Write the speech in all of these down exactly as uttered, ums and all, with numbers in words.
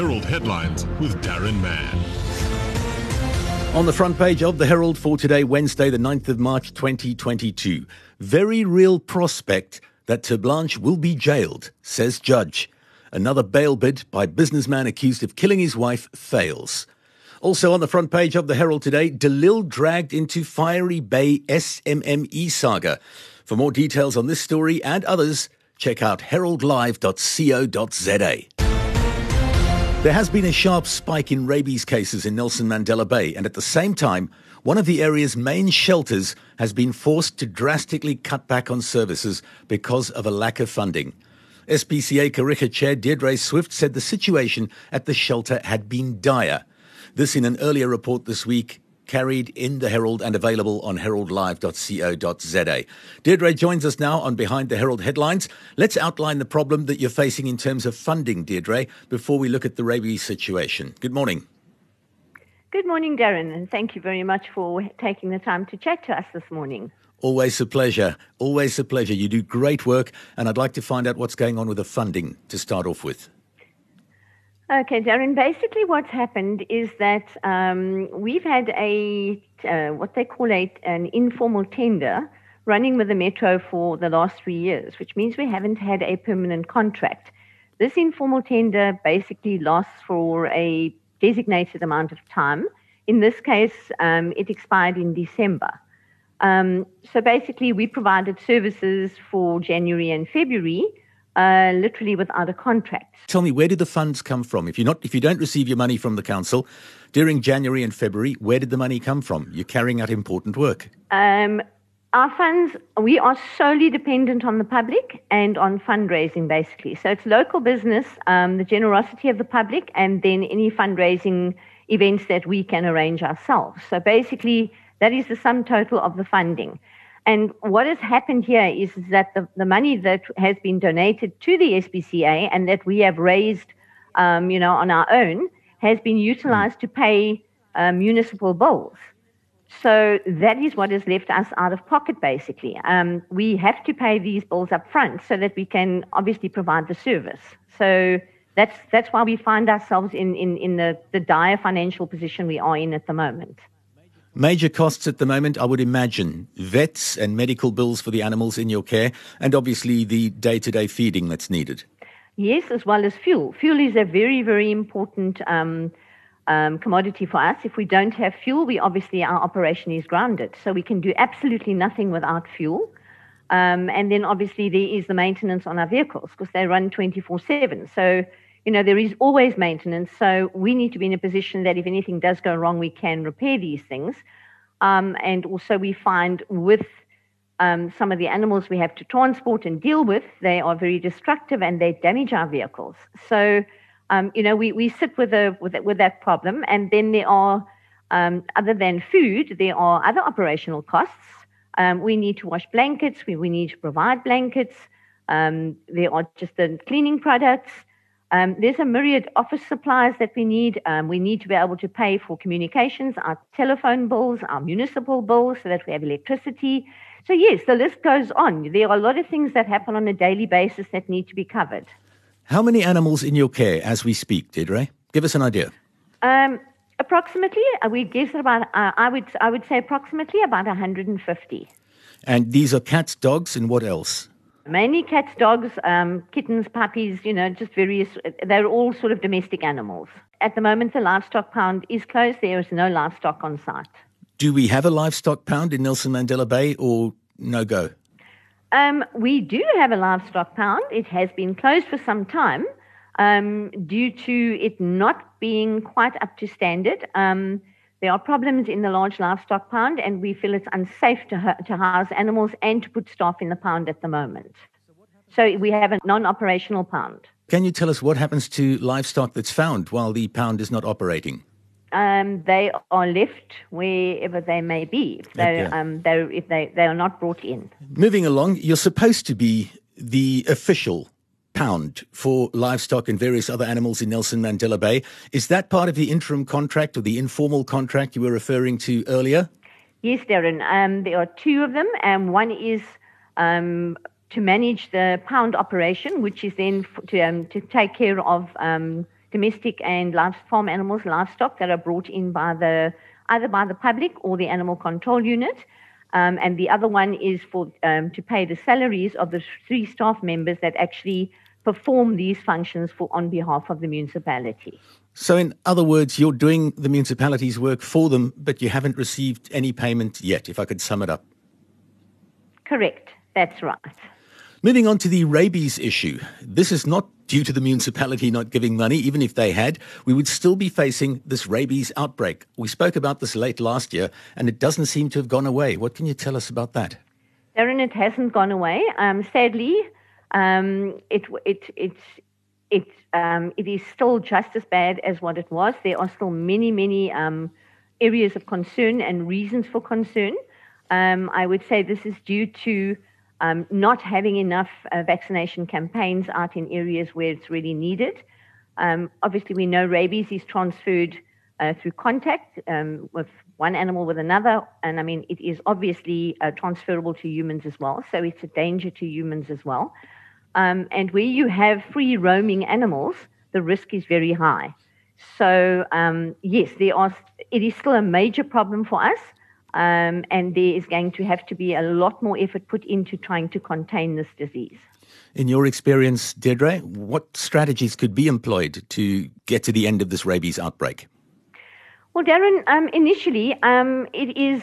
Herald Headlines with Darren Mann. On the front page of the Herald for today, Wednesday, the ninth of March, twenty twenty-two. Very real prospect that Ter Blanche will be jailed, says judge. Another bail bid by businessman accused of killing his wife fails. Also on the front page of the Herald today, Delil dragged into Fiery Bay S M M E saga. For more details on this story and others, check out herald live dot co dot z a. There has been a sharp spike in rabies cases in Nelson Mandela Bay, and at the same time, one of the area's main shelters has been forced to drastically cut back on services because of a lack of funding. S P C A Kariega Chair Deirdre Swift said the situation at the shelter had been dire. This in an earlier report this week, carried in the Herald and available on herald live dot co dot z a. Deirdre joins us now on Behind the Herald Headlines. Let's outline the problem that you're facing in terms of funding, Deirdre, before we look at the rabies situation. Good morning. Good morning, Darren, and thank you very much for taking the time to chat to us this morning. Always a pleasure. Always a pleasure. You do great work, and I'd like to find out what's going on with the funding to start off with. Okay, Darren, basically what's happened is that um, we've had a, uh, what they call a, an informal tender running with the Metro for the last three years, which means we haven't had a permanent contract. This informal tender basically lasts for a designated amount of time. In this case, um, it expired in December. Um, so basically we provided services for January and February, Uh, literally without a contract. Tell me, where do the funds come from? If you're not, if you don't receive your money from the council during January and February, where did the money come from? You're carrying out important work. Um, our funds, we are solely dependent on the public and on fundraising, basically. So it's local business, um, the generosity of the public, and then any fundraising events that we can arrange ourselves. So basically, that is the sum total of the funding. And what has happened here is that the, the money that has been donated to the S P C A and that we have raised, um, you know, on our own, has been utilised to pay uh, municipal bills. So that is what has left us out of pocket, basically. Um, we have to pay these bills up front so that we can obviously provide the service. So that's that's why we find ourselves in, in, in the, the dire financial position we are in at the moment. Major costs at the moment, I would imagine, vets and medical bills for the animals in your care, and obviously the day-to-day feeding that's needed. Yes, as well as fuel. Fuel is a very, very important um, um, commodity for us. If we don't have fuel, we obviously, our operation is grounded. So we can do absolutely nothing without fuel. Um, and then obviously there is the maintenance on our vehicles because they run twenty-four seven. So, you know, there is always maintenance, so we need to be in a position that if anything does go wrong, we can repair these things. Um, and also we find with um, some of the animals we have to transport and deal with, they are very destructive and they damage our vehicles. So, um, you know, we, we sit with, a, with, a, with that problem. And then there are, um, other than food, there are other operational costs. Um, we need to wash blankets. We, we need to provide blankets. Um, there are just the cleaning products. Um, there's a myriad office supplies that we need. Um, we need to be able to pay for communications, our telephone bills, our municipal bills, so that we have electricity. So, yes, the list goes on. There are a lot of things that happen on a daily basis that need to be covered. How many animals in your care as we speak, Deirdre? Give us an idea. Um, approximately, we guess that about, uh, I would, I would say approximately about one hundred fifty. And these are cats, dogs, and what else? Mainly cats, dogs, um, kittens, puppies, you know, just various, they're all sort of domestic animals. At the moment, the livestock pound is closed. There is no livestock on site. Do we have a livestock pound in Nelson Mandela Bay or no go? Um, we do have a livestock pound. It has been closed for some time um, due to it not being quite up to standard. Um, there are problems in the large livestock pound, and we feel it's unsafe to, to house animals and to put staff in the pound at the moment. So we have a non-operational pound. Can you tell us what happens to livestock that's found while the pound is not operating? Um, they are left wherever they may be, if, they, okay. um, if they, they are not brought in. Moving along, you're supposed to be the official pound for livestock and various other animals in Nelson Mandela Bay. Is that part of the interim contract or the informal contract you were referring to earlier? Yes, Darren. Um, there are two of them. Um, one is... Um, to manage the pound operation, which is then to um, to take care of um, domestic and live farm animals, livestock that are brought in by the either by the public or the animal control unit. Um, and the other one is for um, to pay the salaries of the three staff members that actually perform these functions for on behalf of the municipality. So in other words, you're doing the municipality's work for them, but you haven't received any payment yet, if I could sum it up. Correct. That's right. Moving on to the rabies issue. This is not due to the municipality not giving money. Even if they had, we would still be facing this rabies outbreak. We spoke about this late last year, and it doesn't seem to have gone away. What can you tell us about that? Darren, it hasn't gone away. Um, sadly, um, it it it it um, it is still just as bad as what it was. There are still many, many um, areas of concern and reasons for concern. Um, I would say this is due to um, not having enough uh, vaccination campaigns out in areas where it's really needed. Um, obviously, we know rabies is transferred uh, through contact um, with one animal with another. And, I mean, it is obviously uh, transferable to humans as well. So it's a danger to humans as well. Um, and where you have free-roaming animals, the risk is very high. So, um, yes, there are. It is still a major problem for us. Um, and there is going to have to be a lot more effort put into trying to contain this disease. In your experience, Deirdre, what strategies could be employed to get to the end of this rabies outbreak? Well, Darren, um, initially, um, it is,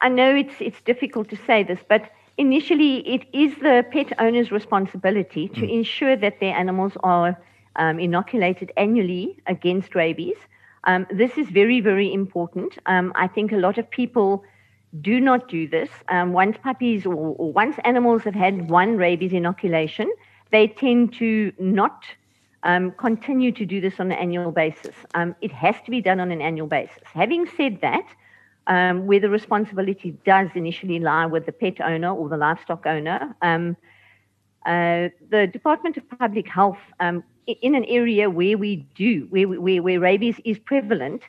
I know it's it's difficult to say this, but initially it is the pet owner's responsibility to mm. ensure that their animals are um, inoculated annually against rabies. Um, this is very, very important. Um, I think a lot of people do not do this. Um, once puppies or, or once animals have had one rabies inoculation, they tend to not um, continue to do this on an annual basis. Um, it has to be done on an annual basis. Having said that, um, where the responsibility does initially lie with the pet owner or the livestock owner, um, uh, the Department of Public Health um in an area where we do, where where, where rabies is prevalent,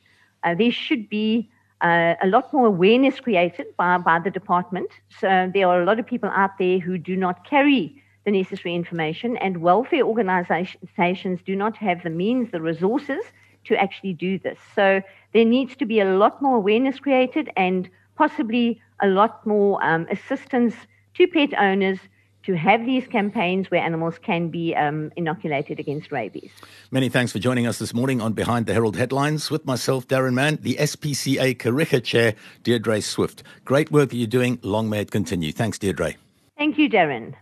uh, there should be uh, a lot more awareness created by, by the department. So there are a lot of people out there who do not carry the necessary information, and welfare organizations do not have the means, the resources to actually do this. So there needs to be a lot more awareness created and possibly a lot more um, assistance to pet owners to have these campaigns where animals can be um, inoculated against rabies. Many thanks for joining us this morning on Behind the Herald Headlines with myself, Darren Mann, the S P C A Kariega Chair, Deirdre Swift. Great work that you're doing. Long may it continue. Thanks, Deirdre. Thank you, Darren.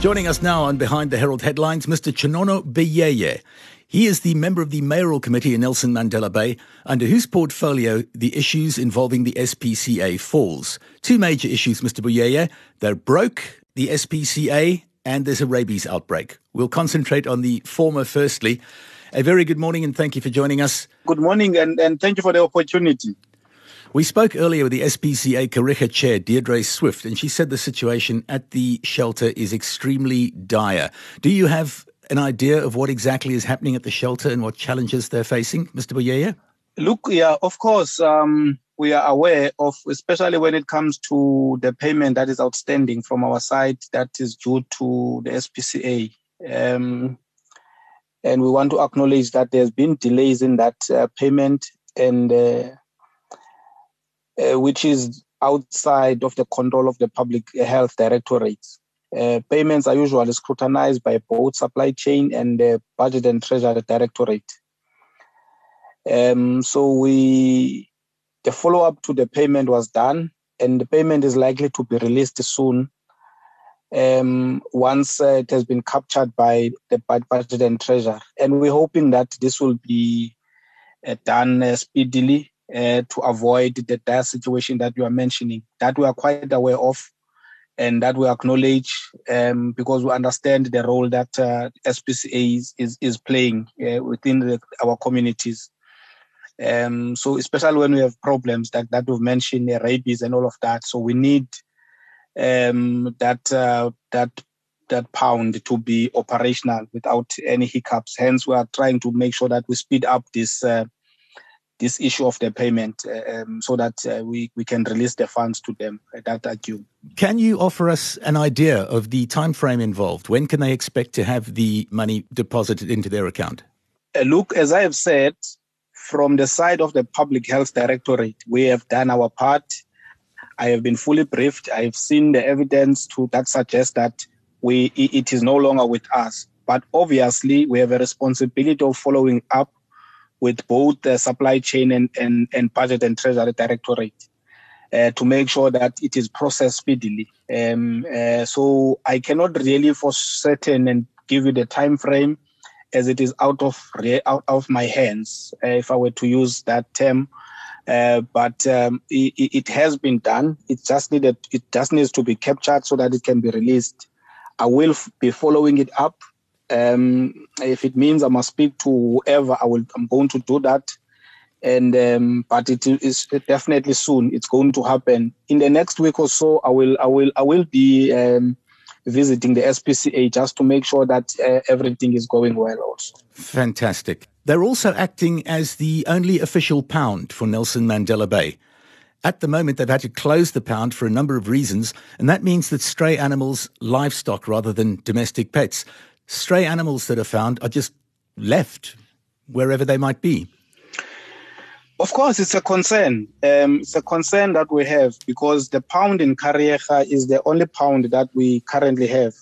Joining us now on Behind the Herald Headlines, Mister Chinono Beyeye. He is the member of the Mayoral Committee in Nelson Mandela Bay, under whose portfolio the issues involving the S P C A falls. Two major issues, Mister Beyeye. They're broke, the S P C A, and there's a rabies outbreak. We'll concentrate on the former firstly. A very good morning and thank you for joining us. Good morning and, and thank you for the opportunity. We spoke earlier with the S P C A Kariega Chair, Deirdre Swift, and she said the situation at the shelter is extremely dire. Do you have an idea of what exactly is happening at the shelter and what challenges they're facing, Mister Beyeye? Look, yeah, of course, um, we are aware of, especially when it comes to the payment that is outstanding from our side that is due to the S P C A. Um, and we want to acknowledge that there's been delays in that uh, payment, and uh, uh, which is outside of the control of the Public Health Directorate. Uh, payments are usually scrutinized by both supply chain and the uh, budget and treasury directorate. Um, so we, the follow-up to the payment was done, and the payment is likely to be released soon um, once uh, it has been captured by the budget and treasury. And we're hoping that this will be uh, done uh, speedily uh, to avoid the dire situation that you are mentioning, that we are quite aware of, and that we acknowledge um, because we understand the role that uh, S P C A is, is, is playing uh, within the, our communities. Um, so especially when we have problems that, that we've mentioned, uh, rabies and all of that. So we need um, that uh, that that pound to be operational without any hiccups. Hence, we are trying to make sure that we speed up this uh, this issue of the payment uh, um, so that uh, we, we can release the funds to them uh, that are due. Can you offer us an idea of the time frame involved? When can they expect to have the money deposited into their account? Uh, look, as I have said, from the side of the Public Health Directorate, we have done our part. I have been fully briefed. I have seen the evidence to that suggests that we it is no longer with us. But obviously, we have a responsibility of following up with both the supply chain and, and, and budget and treasury directorate uh, to make sure that it is processed speedily. Um, uh, so I cannot really for certain and give you the time frame, as it is out of out of my hands, uh, if I were to use that term. Uh, but um, it, it has been done. It just needed. It just needs to be captured so that it can be released. I will f- be following it up. Um, if it means I must speak to whoever, I will. I'm going to do that. And um, but it is definitely soon. It's going to happen in the next week or so. I will. I will. I will be. Um, visiting the S P C A just to make sure that uh, everything is going well also. Fantastic. They're also acting as the only official pound for Nelson Mandela Bay. At the moment, they've had to close the pound for a number of reasons, and that means that stray animals, livestock rather than domestic pets, stray animals that are found are just left wherever they might be. Of course, it's a concern. Um, it's a concern that we have because the pound in Kariega is the only pound that we currently have.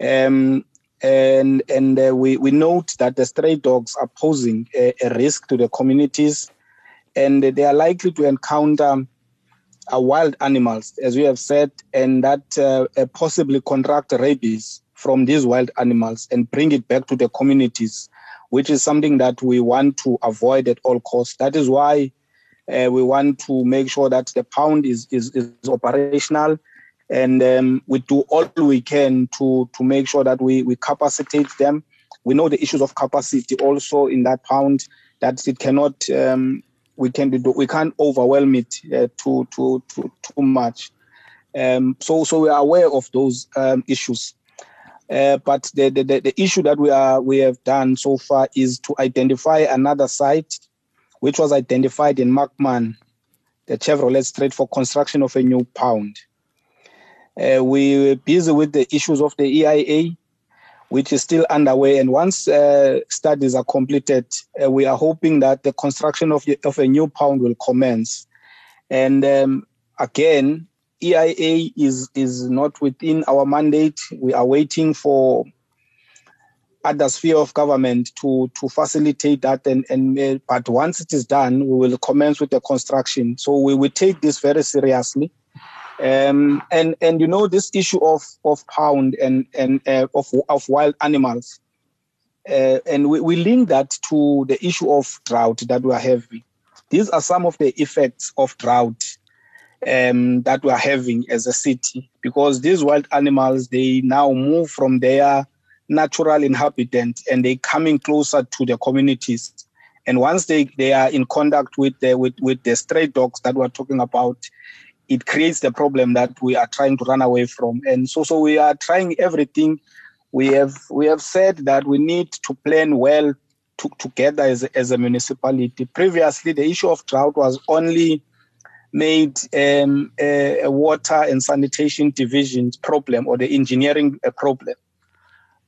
Um, and and uh, we, we note that the stray dogs are posing a, a risk to the communities, and they are likely to encounter uh, wild animals, as we have said, and that uh, possibly contract rabies from these wild animals and bring it back to the communities, which is something that we want to avoid at all costs. That is why uh, we want to make sure that the pound is is, is operational, and um, we do all we can to, to make sure that we, we capacitate them. We know the issues of capacity also in that pound, that it cannot um, we can we can't overwhelm it uh, too too too too much. Um, so so we are aware of those um, issues. Uh, but the, the, the issue that we are we have done so far is to identify another site, which was identified in Markman, the Chevrolet Street, for construction of a new pound. Uh, we were busy with the issues of the E I A, which is still underway. And once uh, studies are completed, uh, we are hoping that the construction of, of a new pound will commence. And um, again, E I A is, is not within our mandate. We are waiting for other sphere of government to, to facilitate that. And, and But once it is done, we will commence with the construction. So we will take this very seriously. Um, and, and you know, this issue of, of pound and, and uh, of, of wild animals, uh, and we, we link that to the issue of drought that we are having. These are some of the effects of drought Um, that we are having as a city, because these wild animals, they now move from their natural inhabitant and they coming closer to the communities. And once they, they are in contact with the with, with the stray dogs that we're talking about, it creates the problem that we are trying to run away from. And so so we are trying everything. We have we have said that we need to plan well to, together as, as a municipality. Previously, the issue of drought was only made um, a water and sanitation division's problem or the engineering problem.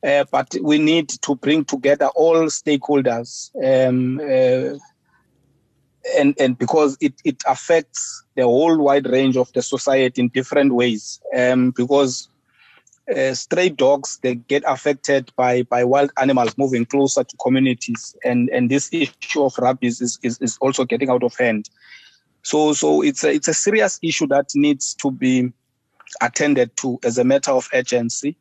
Uh, but we need to bring together all stakeholders um, uh, and, and because it, it affects the whole wide range of the society in different ways um, because uh, stray dogs, they get affected by, by wild animals moving closer to communities. And, and this issue of rabies is, is, is also getting out of hand. So, so it's a it's a serious issue that needs to be attended to as a matter of urgency.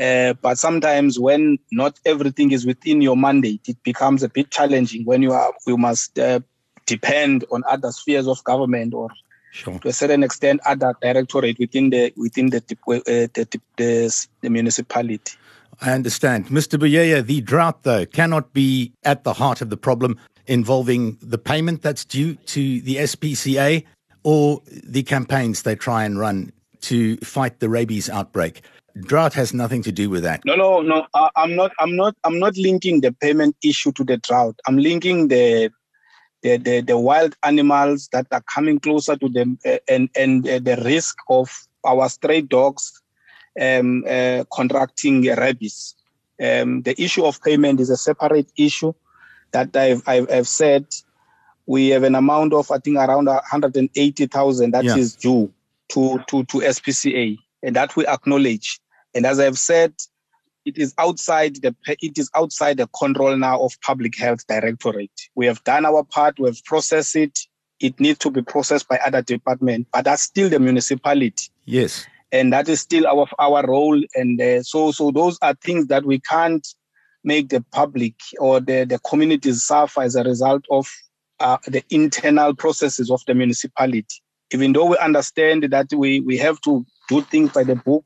Uh, but sometimes, when not everything is within your mandate, it becomes a bit challenging when you are you must uh, depend on other spheres of government or, sure, to a certain extent, other directorate within the within the uh, the, the, the municipality. I understand, Mister Beyeye. The drought, though, cannot be at the heart of the problem, involving the payment that's due to the S P C A or the campaigns they try and run to fight the rabies outbreak. Drought has nothing to do with that. No, no, no. I, I'm not. I'm not. I'm not linking the payment issue to the drought. I'm linking the the, the, the wild animals that are coming closer to them, uh, and, and uh, the risk of our stray dogs um, uh, contracting rabies. Um, the issue of payment is a separate issue that I've, I've, I've said. We have an amount of, I think, around one hundred eighty thousand that yeah. is due to, to, to S P C A, and that we acknowledge. And as I've said, it is outside the it is outside the control now of Public Health Directorate. We have done our part. We have processed it. It needs to be processed by other departments, but that's still the municipality. Yes, and that is still our our role. And uh, so so those are things that we can't make the public or the the communities suffer as a result of. Uh, the internal processes of the municipality. Even though we understand that we, we have to do things by the book,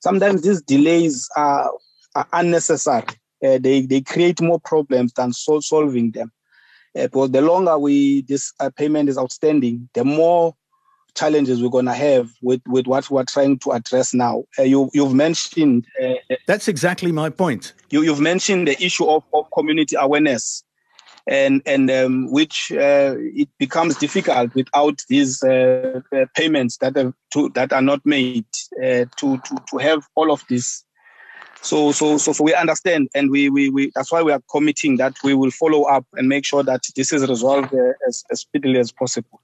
sometimes these delays are, are unnecessary. Uh, they, they create more problems than sol- solving them. Uh, because the longer we this uh, payment is outstanding, the more challenges we're going to have with, with what we're trying to address now. Uh, you, you've mentioned... Uh, That's exactly my point. You, you've mentioned the issue of, of community awareness. And and um, which uh, it becomes difficult without these uh, payments that are to, that are not made uh, to, to to have all of this. So so so so we understand, and we we, we that's why we are committing that we will follow up and make sure that this is resolved uh, as, as speedily as possible.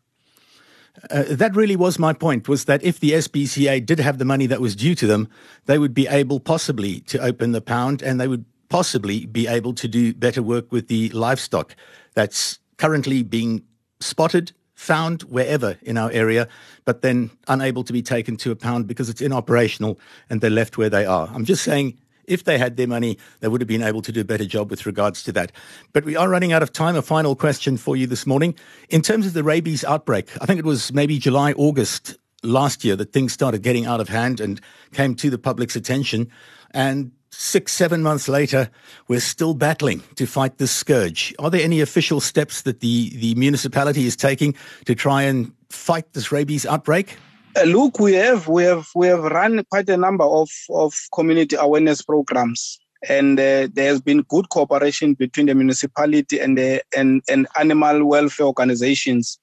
Uh, that really was my point, was that if the S P C A did have the money that was due to them, they would be able possibly to open the pound, and they would possibly be able to do better work with the livestock that's currently being spotted, found wherever in our area, but then unable to be taken to a pound because it's inoperational and they're left where they are. I'm just saying, if they had their money, they would have been able to do a better job with regards to that. But we are running out of time. A final question for you this morning. In terms of the rabies outbreak, I think it was maybe July, August last year that things started getting out of hand and came to the public's attention. And Six, seven months later, we're still battling to fight this scourge. Are there any official steps that the, the municipality is taking to try and fight this rabies outbreak? Uh, look, we have we have we have run quite a number of, of community awareness programs, and uh, there has been good cooperation between the municipality and the and, and animal welfare organizations.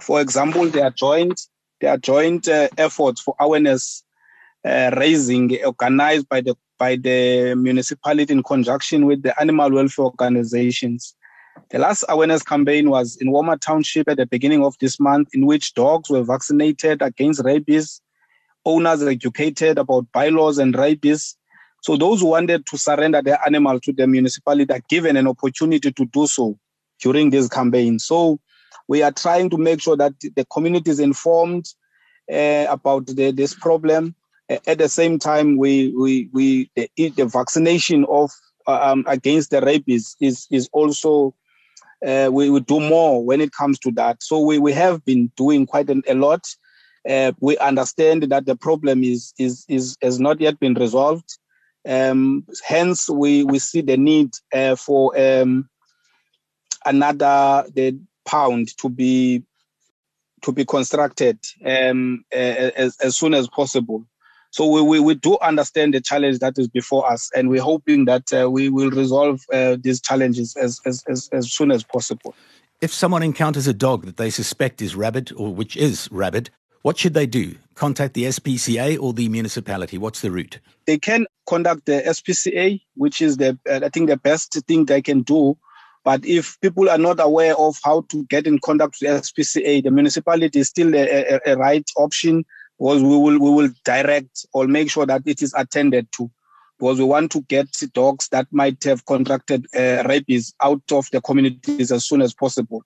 For example, there are joint there are joint uh, efforts for awareness uh, raising organized by the by the municipality in conjunction with the animal welfare organizations. The last awareness campaign was in Walmart Township at the beginning of this month, in which dogs were vaccinated against rabies, owners educated about bylaws and rabies. So those who wanted to surrender their animal to the municipality are given an opportunity to do so during this campaign. So we are trying to make sure that the community is informed uh, about the, this problem. At the same time, we we we the, the vaccination of um, against the rabies is is also uh, we would do more when it comes to that. So we, we have been doing quite an, a lot. Uh, we understand that the problem is is is has not yet been resolved. Um, hence, we, we see the need uh, for um, another the pound to be to be constructed um, as as soon as possible. So we, we, we do understand the challenge that is before us, and we're hoping that uh, we will resolve uh, these challenges as, as, as, as soon as possible. If someone encounters a dog that they suspect is rabid, or which is rabid, what should they do? Contact the S P C A or the municipality? What's the route? They can contact the S P C A, which is, the uh, I think, the best thing they can do. But if people are not aware of how to get in contact with the S P C A, the municipality is still a, a, a right option. Because we will we will direct or make sure that it is attended to, because we want to get dogs that might have contracted uh, rabies out of the communities as soon as possible.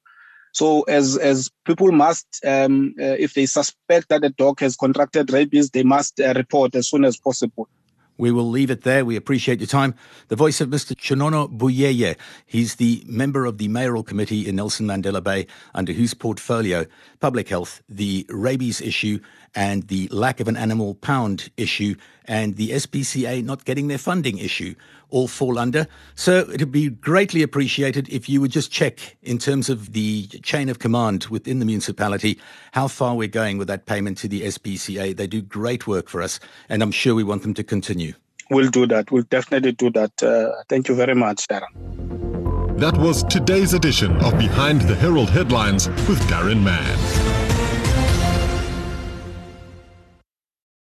So as as people must, um, uh, if they suspect that a dog has contracted rabies, they must uh, report as soon as possible. We will leave it there. We appreciate your time. The voice of Mister Chinono Beyeye. He's the member of the mayoral committee in Nelson Mandela Bay, under whose portfolio public health, the rabies issue, and the lack of an animal pound issue, and the S P C A not getting their funding issue all fall under. So it would be greatly appreciated if you would just check in terms of the chain of command within the municipality how far we're going with that payment to the S P C A. They do great work for us, and I'm sure we want them to continue. We'll do that. We'll definitely do that. Uh, thank you very much, Darren. That was today's edition of Behind the Herald Headlines with Darren Mann.